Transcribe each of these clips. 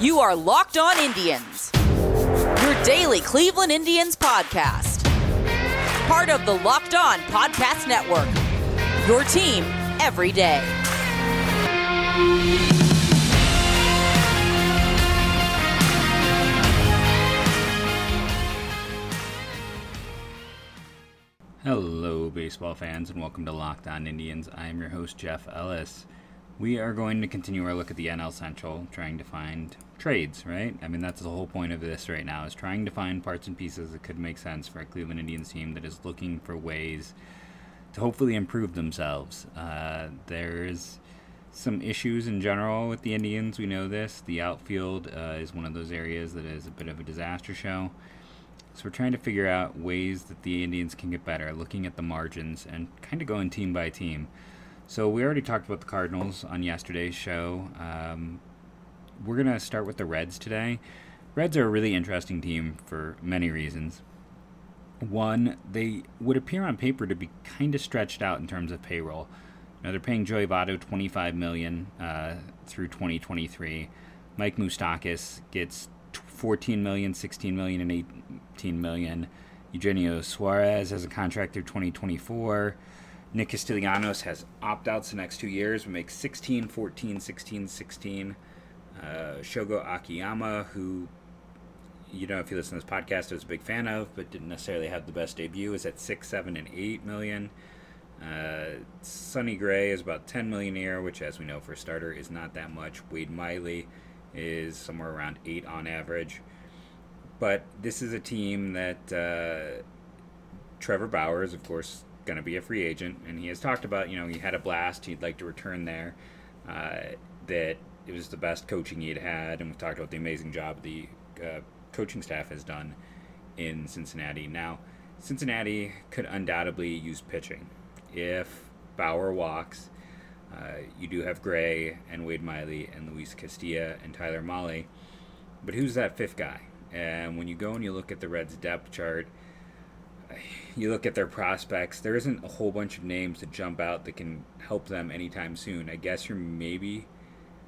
You are Locked On Indians, your daily Cleveland Indians podcast. Part of the Locked On Podcast Network, your team every day. Hello, baseball fans, and welcome to Locked On Indians. I am your host, Jeff Ellis. We are going to continue our look at the NL Central, trying to find trades, right? I mean, that's the whole point of this right now, is trying to find parts and pieces that could make sense for a Cleveland Indians team that is looking for ways to hopefully improve themselves. There's some issues in general with the Indians. We know this. The outfield is one of those areas that is a bit of a disaster show. So we're trying to figure out ways that the Indians can get better, looking at the margins and kind of going team by team. So we already talked about the Cardinals on yesterday's show. We're going to start with the Reds today. Reds are a really interesting team for many reasons. One, they would appear on paper to be kind of stretched out in terms of payroll. You know, they're paying Joey Votto $25 million through 2023. Mike Moustakis gets $14 million, $16 million, and $18 million. Eugenio Suarez has a contract through 2024. Nick Castellanos has opt-outs the next 2 years. We make 16, 14, 16, 16. Shogo Akiyama, who, you know, if you listen to this podcast, I was a big fan of, but didn't necessarily have the best debut, is at 6, 7, and 8 million. Sonny Gray is about 10 million a year, which, as we know, for a starter is not that much. Wade Miley is somewhere around 8 on average. But this is a team that Trevor Bauer is, of course, going to be a free agent, and he has talked about, you know, he had a blast, he'd like to return there, that it was the best coaching he had had, and we've talked about the amazing job the coaching staff has done in Cincinnati. Now, Cincinnati could undoubtedly use pitching. If Bauer walks, you do have Gray and Wade Miley and Luis Castillo and Tyler Mahle, but who's that fifth guy? And when you go and you look at the Reds' depth chart, you look at their prospects, there isn't a whole bunch of names that jump out that can help them anytime soon. I guess you're maybe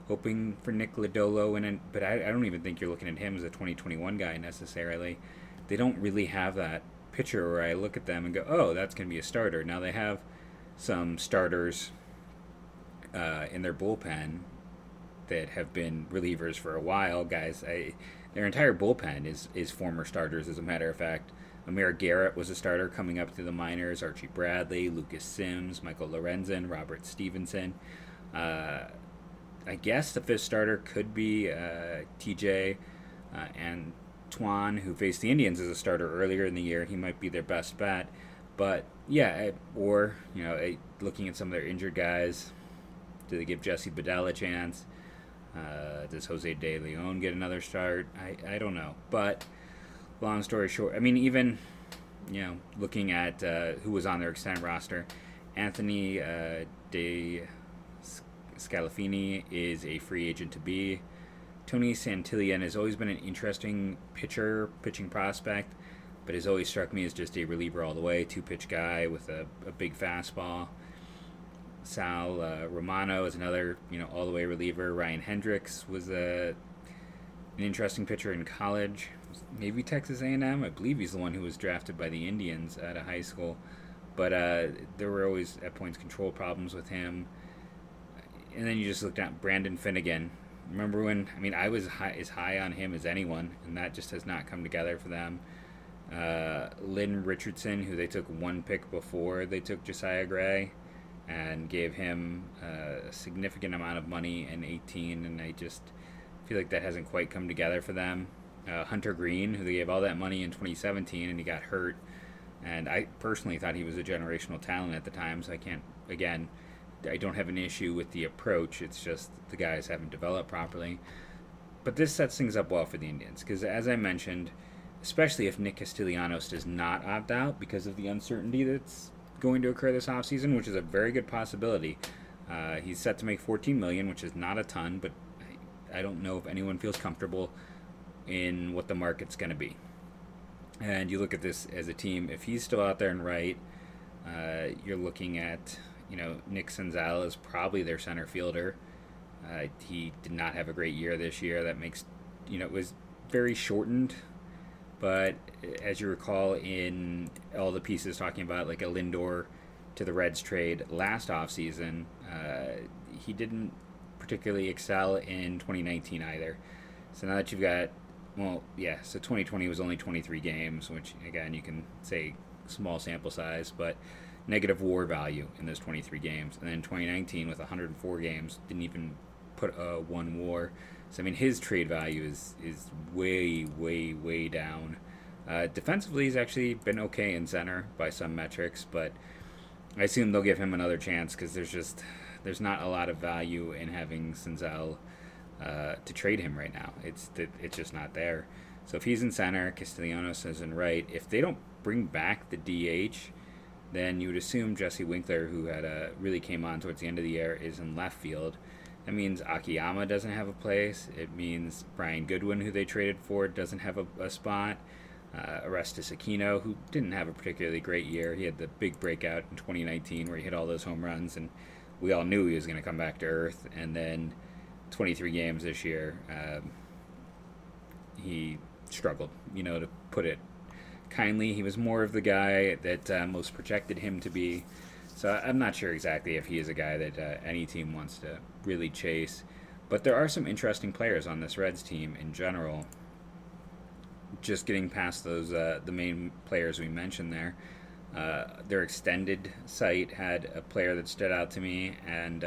hoping for Nick Lodolo, but I don't even think you're looking at him as a 2021 guy necessarily. They don't really have that pitcher where I look at them and go, oh, that's going to be a starter. Now they have some starters in their bullpen that have been relievers for a while. Guys, their entire bullpen is former starters, as a matter of fact. Amir Garrett was a starter coming up through the minors. Archie Bradley, Lucas Sims, Michael Lorenzen, Robert Stevenson. I guess the fifth starter could be TJ and Tuan, who faced the Indians as a starter earlier in the year. He might be their best bet. But, yeah, or, you know, looking at some of their injured guys, do they give Jesse Bedell a chance? Does Jose De Leon get another start? I don't know. But long story short, I mean, even, you know, looking at who was on their extended roster, Anthony De Scalafini is a free agent to be. Tony Santillan has always been an interesting pitching prospect, but has always struck me as just a reliever all the way, two-pitch guy with a big fastball. Sal Romano is another, you know, all-the-way reliever. Ryan Hendricks was an interesting pitcher in college. Maybe Texas A&M. I believe he's the one who was drafted by the Indians out of high school. But there were always, at points, control problems with him. And then you just looked at Brandon Finnegan. Remember when, I mean, I was as high on him as anyone, and that just has not come together for them. Lynn Richardson, who they took one pick before they took Josiah Gray, and gave him a significant amount of money in 2018, and I just feel like that hasn't quite come together for them. Hunter Green, who they gave all that money in 2017, and he got hurt. And I personally thought he was a generational talent at the time, so I can't, again, I don't have an issue with the approach. It's just the guys haven't developed properly. But this sets things up well for the Indians, because as I mentioned, especially if Nick Castellanos does not opt out because of the uncertainty that's going to occur this offseason, which is a very good possibility. He's set to make $14 million, which is not a ton, but I don't know if anyone feels comfortable in what the market's going to be. And you look at this as a team, if he's still out there and right, you're looking at, you know, Nick Senzel is probably their center fielder. He did not have a great year this year. That makes, it was very shortened. But as you recall in all the pieces talking about like a Lindor to the Reds trade last offseason, he didn't particularly excel in 2019 either. So now that you've got, so 2020 was only 23 games, which again, you can say small sample size, but negative WAR value in those 23 games. And then 2019 with 104 games, didn't even put a one WAR. So, I mean, his trade value is way, way, way down. Defensively, he's actually been okay in center by some metrics, but I assume they'll give him another chance because there's not a lot of value in having Senzel to trade him right now. It's just not there. So if he's in center, Castellanos is in right. If they don't bring back the DH, then you would assume Jesse Winkler, who had really came on towards the end of the year, is in left field. That means Akiyama doesn't have a place. It means Brian Goodwin, who they traded for, doesn't have a spot. Arestis Aquino, who didn't have a particularly great year. He had the big breakout in 2019 where he hit all those home runs, and we all knew he was going to come back to earth. And then 23 games this year, he struggled, to put it kindly. He was more of the guy that most projected him to be. So I'm not sure exactly if he is a guy that any team wants to really chase. But there are some interesting players on this Reds team in general. Just getting past those the main players we mentioned there. Their extended site had a player that stood out to me. And,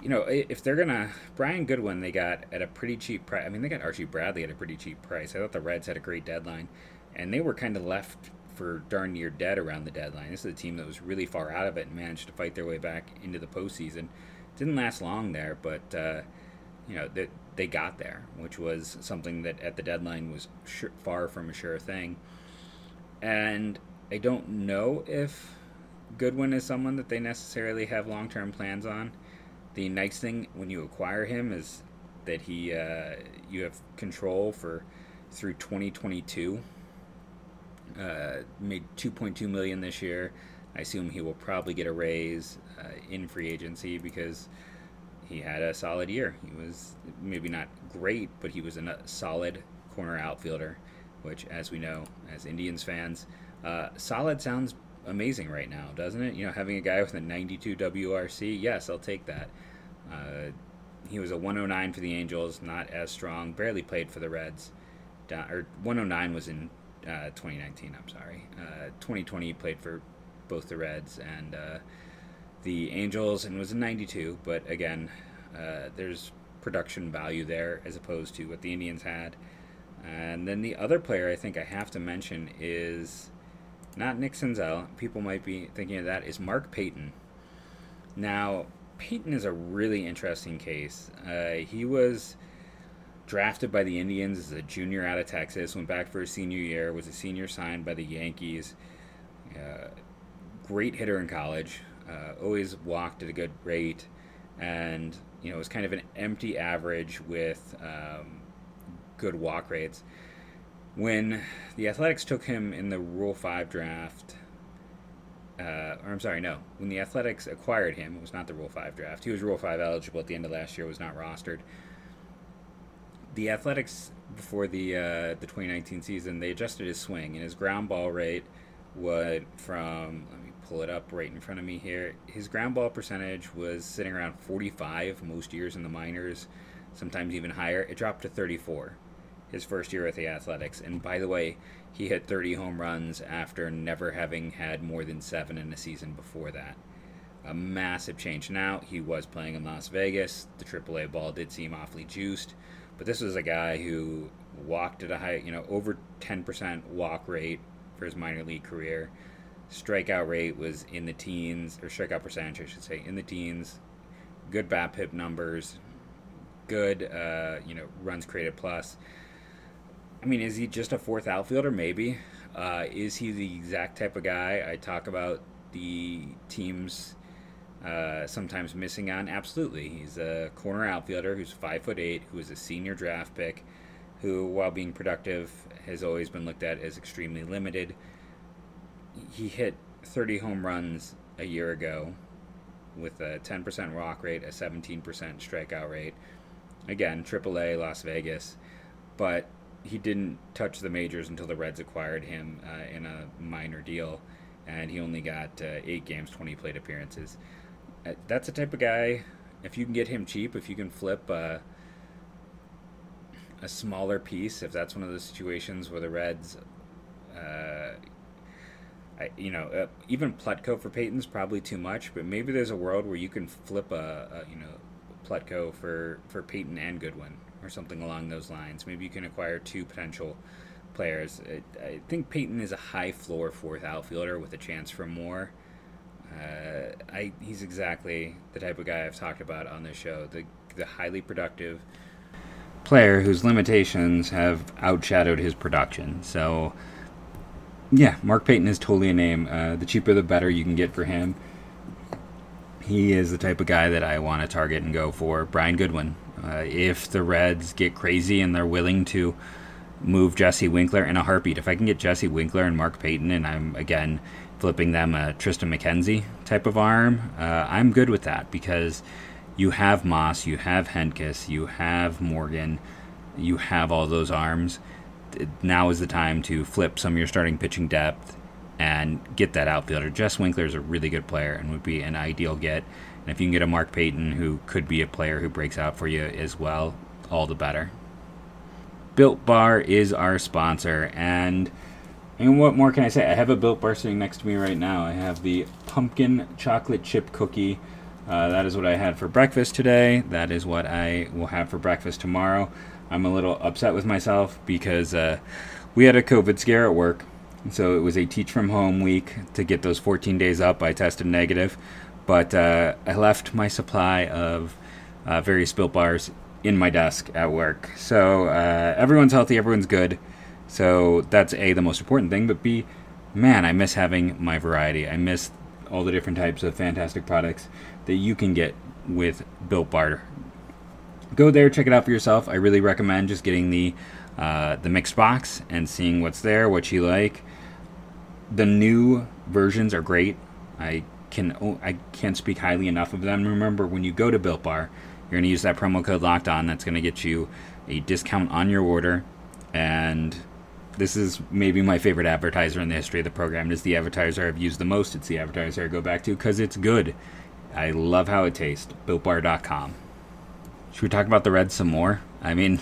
if they're going to... Brian Goodwin they got at a pretty cheap price. I mean, they got Archie Bradley at a pretty cheap price. I thought the Reds had a great deadline. And they were kind of left for darn near dead around the deadline. This is a team that was really far out of it and managed to fight their way back into the postseason. Didn't last long there, but, they got there, which was something that at the deadline was far from a sure thing. And I don't know if Goodwin is someone that they necessarily have long-term plans on. The nice thing when you acquire him is that he you have control for through 2022. Made $2.2 million this year. I assume he will probably get a raise in free agency because he had a solid year. He was maybe not great, but he was a solid corner outfielder, which, as we know, as Indians fans, solid sounds amazing right now, doesn't it? Having a guy with a 92 WRC, yes, I'll take that. He was a 109 for the Angels, not as strong, barely played for the Reds. 109 was in 2019, I'm sorry. 2020 played for both the Reds and the Angels and was a 92, but again, there's production value there as opposed to what the Indians had. And then the other player I think I have to mention is not Nick Senzel. People might be thinking of that, is Mark Payton. Now, Payton is a really interesting case. He was drafted by the Indians as a junior out of Texas, went back for his senior year, was a senior signed by the Yankees. Great hitter in college, always walked at a good rate, and it was kind of an empty average with good walk rates. When the Athletics took him in the Rule 5 draft, when the Athletics acquired him, it was not the Rule 5 draft. He was Rule 5 eligible at the end of last year, was not rostered. The Athletics, before the 2019 season, they adjusted his swing, and his ground ball rate would let me pull it up right in front of me here, his ground ball percentage was sitting around 45 most years in the minors, sometimes even higher. It dropped to 34 his first year with the Athletics. And by the way, he hit 30 home runs after never having had more than 7 in a season before that. A massive change. Now, he was playing in Las Vegas. The AAA ball did seem awfully juiced. But this was a guy who walked at a high, over 10% walk rate for his minor league career. Strikeout rate was in the teens, or strikeout percentage, I should say, in the teens. Good BABIP numbers. Good, runs created plus. I mean, is he just a fourth outfielder? Maybe. Is he the exact type of guy I talk about the teams sometimes missing on? Absolutely. He's a corner outfielder who's 5'8", who is a senior draft pick, who, while being productive, has always been looked at as extremely limited. He hit 30 home runs a year ago. with a 10% walk rate, a 17% strikeout rate. Again, AAA Las Vegas, but he didn't touch the majors until the Reds acquired him in a minor deal, and he only got 8 games, 20 plate appearances. That's the type of guy, if you can get him cheap, if you can flip a smaller piece, if that's one of those situations where the Reds, even Plutko for Payton's probably too much, but maybe there's a world where you can flip Plutko for Payton and Goodwin or something along those lines. Maybe you can acquire two potential players. I think Payton is a high floor fourth outfielder with a chance for more. He's exactly the type of guy I've talked about on this show, the highly productive player whose limitations have outshadowed his production. So, yeah, Mark Payton is totally a name. The cheaper the better you can get for him. He is the type of guy that I want to target and go for. Brian Goodwin. If the Reds get crazy and they're willing to move Jesse Winkler in a heartbeat, if I can get Jesse Winkler and Mark Payton and I'm, again, flipping them a Tristan McKenzie type of arm, I'm good with that because you have Moss, you have Henkus, you have Morgan, you have all those arms. Now is the time to flip some of your starting pitching depth and get that outfielder. Jess Winkler is a really good player and would be an ideal get. And if you can get a Mark Payton who could be a player who breaks out for you as well, all the better. Built Bar is our sponsor. And what more can I say? I have a Built Bar sitting next to me right now. I have the pumpkin chocolate chip cookie. That is what I had for breakfast today. That is what I will have for breakfast tomorrow. I'm a little upset with myself because we had a COVID scare at work. So it was a teach from home week. To get those 14 days up, I tested negative. But I left my supply of various Built Bars in my desk at work. So everyone's healthy, everyone's good. So that's A, the most important thing. But B, man, I miss having my variety. I miss all the different types of fantastic products that you can get with Built Bar. Go there, check it out for yourself. I really recommend just getting the mixed box and seeing what's there, what you like. The new versions are great. I can't speak highly enough of them. Remember, when you go to Built Bar, you're going to use that promo code Locked On. That's going to get you a discount on your order. And this is maybe my favorite advertiser in the history of the program. It is the advertiser I've used the most. It's the advertiser I go back to because it's good. I love how it tastes. BuiltBar.com. Should we talk about the Reds some more? I mean,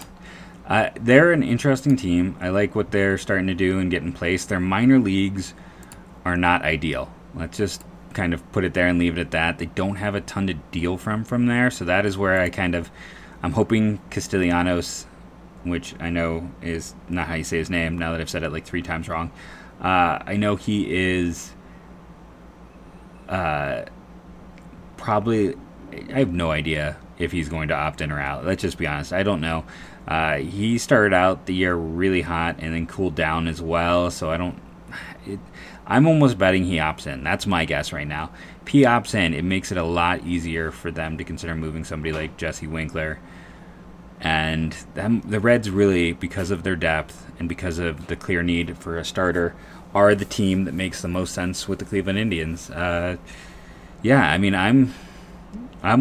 they're an interesting team. I like what they're starting to do and get in place. Their minor leagues are not ideal. Let's just kind of put it there and leave it at that. They don't have a ton to deal from there, so that is where I'm hoping Castellanos, which I know is not how you say his name now that I've said it like 3 times wrong. I know he is probably, I have no idea if he's going to opt in or out. Let's just be honest. I don't know. He started out the year really hot and then cooled down as well, so I'm almost betting he opts in. That's my guess right now. If he opts in, it makes it a lot easier for them to consider moving somebody like Jesse Winkler. And the Reds really, because of their depth and because of the clear need for a starter, are the team that makes the most sense with the Cleveland Indians. Yeah, I mean, I'm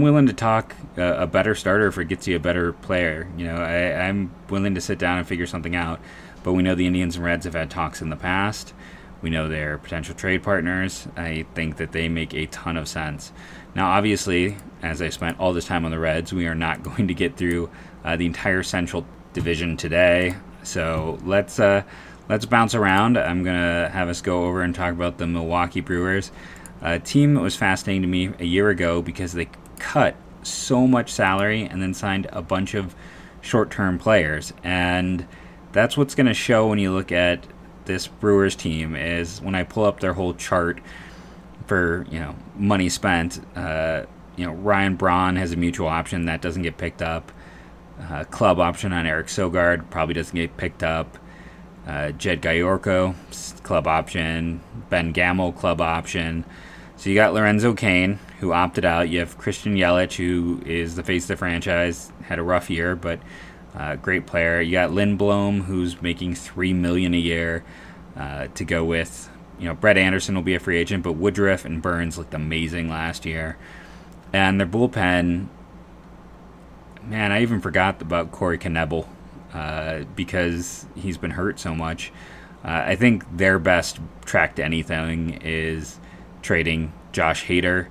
willing to talk a better starter if it gets you a better player. You know, I'm willing to sit down and figure something out. But we know the Indians and Reds have had talks in the past. We know they're potential trade partners. I think that they make a ton of sense. Now, obviously, as I spent all this time on the Reds, we are not going to get through the entire Central Division today. So let's bounce around. I'm going to have us go over and talk about the Milwaukee Brewers, a team that was fascinating to me a year ago because they cut so much salary and then signed a bunch of short-term players. And that's what's going to show when you look at this Brewers team is when I pull up their whole chart for, money spent, Ryan Braun has a mutual option that doesn't get picked up. Club option on Eric Sogard probably doesn't get picked up. Jed Gyorko, club option. Ben Gamel, club option. So you got Lorenzo Cain, who opted out. You have Christian Yelich, who is the face of the franchise, had a rough year, but great player. You got Lindblom, who's making $3 million a year to go with. Brett Anderson will be a free agent, but Woodruff and Burns looked amazing last year. And their bullpen, man, I even forgot about Corey Knebel because he's been hurt so much. I think their best track to anything is trading Josh Hader.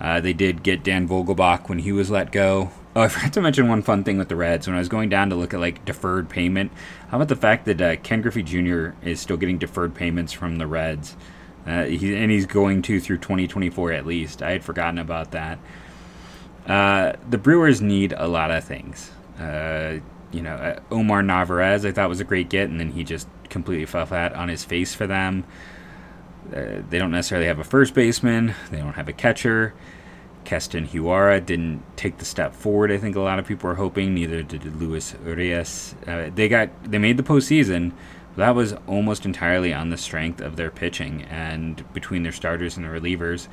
They did get Dan Vogelbach when he was let go. Oh, I forgot to mention one fun thing with the Reds. When I was going down to look at like deferred payment, how about the fact that Ken Griffey Jr. is still getting deferred payments from the Reds? He's going to through 2024 at least. I had forgotten about that. The Brewers need a lot of things. Omar Narvaez I thought was a great get, and then he just completely fell flat on his face for them. They don't necessarily have a first baseman. They don't have a catcher. Keston Huara didn't take the step forward I think a lot of people were hoping. Neither did Luis Urias. They made the postseason. That was almost entirely on the strength of their pitching. And between their starters and the relievers,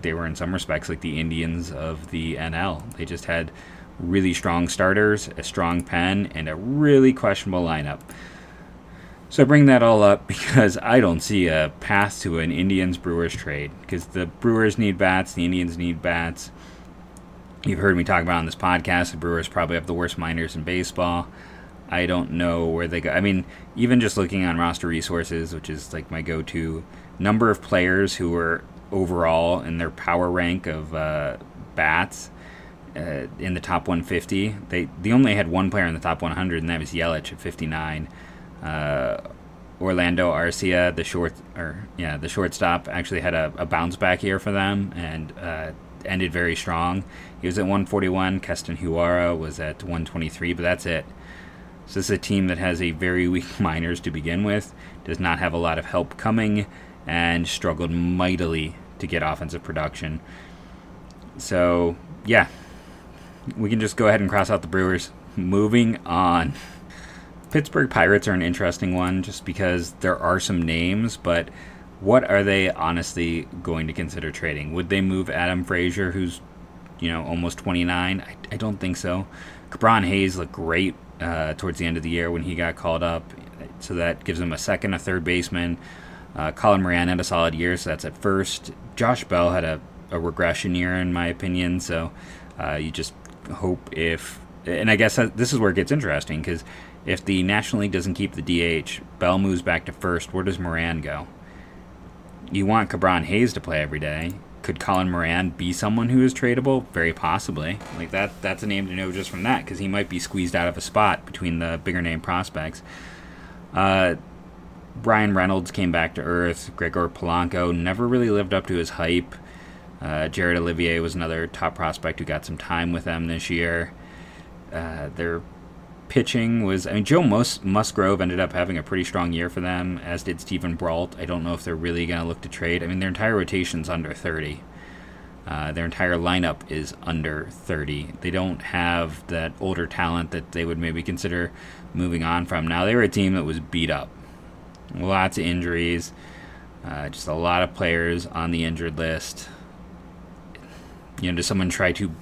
they were in some respects like the Indians of the NL. They just had really strong starters, a strong pen, and a really questionable lineup. So I bring that all up because I don't see a path to an Indians-Brewers trade, because the Brewers need bats, the Indians need bats. You've heard me talk about on this podcast, the Brewers probably have the worst minors in baseball. I don't know where they go. I mean, even just looking on roster resources, which is like my go-to, number of players who were overall in their power rank of bats in the top 150. They only had one player in the top 100, and that was Yelich at 59. Orlando Arcia, the shortstop, actually had a bounce back year for them and ended very strong. He was at 141. Keston Huara was at 123, but that's it. So this is a team that has a very weak minors to begin with, does not have a lot of help coming, and struggled mightily to get offensive production. So, yeah, we can just go ahead and cross out the Brewers. Moving on. Pittsburgh Pirates are an interesting one just because there are some names, but what are they honestly going to consider trading? Would they move Adam Frazier, who's, almost 29? I don't think so. K'Bryan Hayes looked great towards the end of the year when he got called up, so that gives him a second, a third baseman. Colin Moran had a solid year, so that's at first. Josh Bell had a regression year, in my opinion, so you just hope if... And I guess this is where it gets interesting, because if the National League doesn't keep the DH, Bell moves back to first, where does Moran go? You want K'Bryan Hayes to play every day. Could Colin Moran be someone who is tradable? Very possibly. Like that's a name to know just from that, because he might be squeezed out of a spot between the bigger name prospects. Brian Reynolds came back to earth. Gregor Polanco never really lived up to his hype. Jared Olivier was another top prospect who got some time with them this year. Their pitching was... I mean, Joe Musgrove ended up having a pretty strong year for them, as did Stephen Brault. I don't know if they're really going to look to trade. I mean, their entire rotation's under 30. Their entire lineup is under 30. They don't have that older talent that they would maybe consider moving on from. Now, they were a team that was beat up. Lots of injuries. Just a lot of players on the injured list. Does someone try to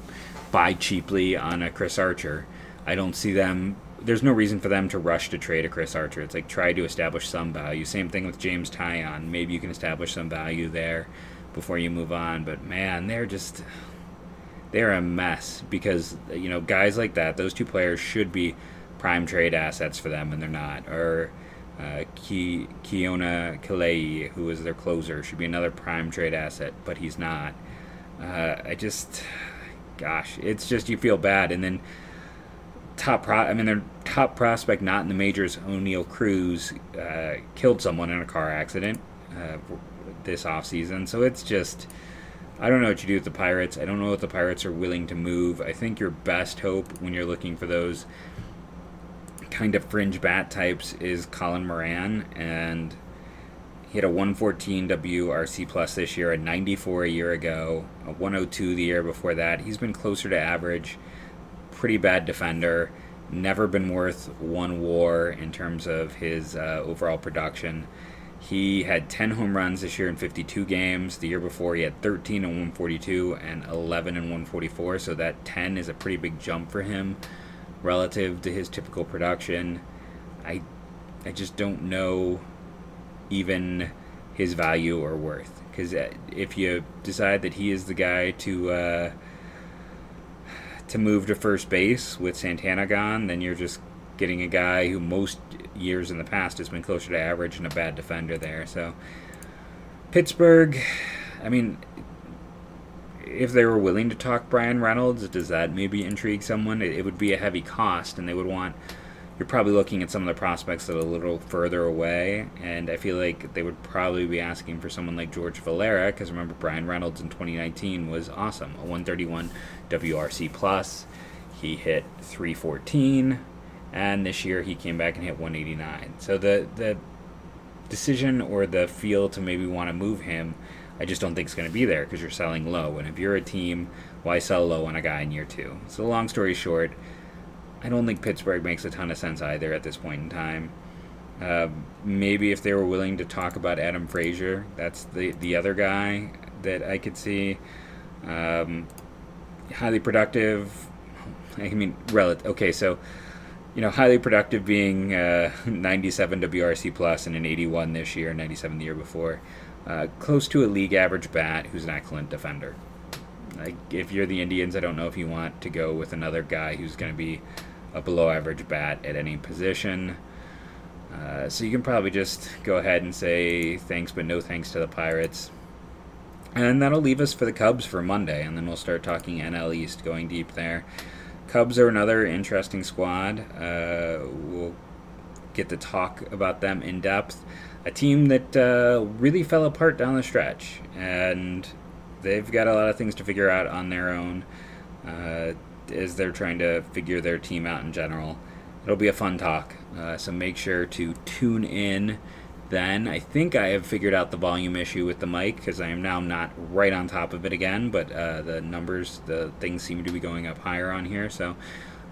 buy cheaply on a Chris Archer? I don't see them. There's no reason for them to rush to trade a Chris Archer. It's like, try to establish some value. Same thing with James Tyon. Maybe you can establish some value there before you move on. But man, they're a mess, because guys like that, those two players should be prime trade assets for them, and they're not. Or Keona Kalei, who is their closer, should be another prime trade asset, but he's not. It's just, you feel bad. And then their top prospect not in the majors, O'Neill Cruz, killed someone in a car accident this offseason. So it's just, I don't know what you do with the Pirates. I don't know what the Pirates are willing to move. I think your best hope when you're looking for those kind of fringe bat types is Colin Moran, and he had a 114 WRC plus this year, a 94 a year ago, a 102 the year before that. He's been closer to average. Pretty bad defender, never been worth one WAR in terms of his overall production. He had 10 home runs this year in 52 games. The year before he had 13 and 142 and 11 and 144, so that 10 is a pretty big jump for him relative to his typical production. I just don't know even his value or worth. Because if you decide that he is the guy to move to first base with Santana gone, then you're just getting a guy who most years in the past has been closer to average and a bad defender there. So Pittsburgh, I mean, if they were willing to talk Brian Reynolds, does that maybe intrigue someone? It would be a heavy cost, and they would want... You're probably looking at some of the prospects that are a little further away, and I feel like they would probably be asking for someone like George Valera, because remember, Brian Reynolds in 2019 was awesome. A 131 WRC+. He hit 314, and this year he came back and hit 189. So the decision or the feel to maybe want to move him, I just don't think it's going to be there, because you're selling low. And if you're a team, why sell low on a guy in year two? So long story short, I don't think Pittsburgh makes a ton of sense either at this point in time. Maybe if they were willing to talk about Adam Frazier, that's the other guy that I could see. Highly productive. I mean, okay, so, you know, highly productive being 97 WRC+ and an 81 this year, 97 the year before. Close to a league average bat who's an excellent defender. Like, if you're the Indians, I don't know if you want to go with another guy who's going to be a below-average bat at any position. So you can probably just go ahead and say thanks, but no thanks to the Pirates. And that'll leave us for the Cubs for Monday, and then we'll start talking NL East, going deep there. Cubs are another interesting squad. We'll get to talk about them in depth. A team that really fell apart down the stretch, and they've got a lot of things to figure out on their own as they're trying to figure their team out in general. It'll be a fun talk, so make sure to tune in then. I think I have figured out the volume issue with the mic, because I am now not right on top of it again, but the numbers, the things seem to be going up higher on here, so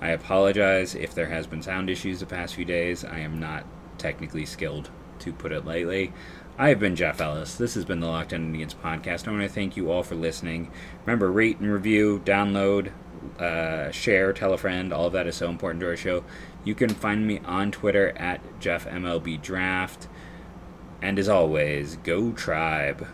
I apologize if there has been sound issues the past few days. I am not technically skilled, to put it lightly. I have been Jeff Ellis. This has been the Locked On Indians podcast. I want to thank you all for listening. Remember, rate and review, download, share, tell a friend. All of that is so important to our show. You can find me on Twitter at JeffMLBDraft. And as always, go Tribe.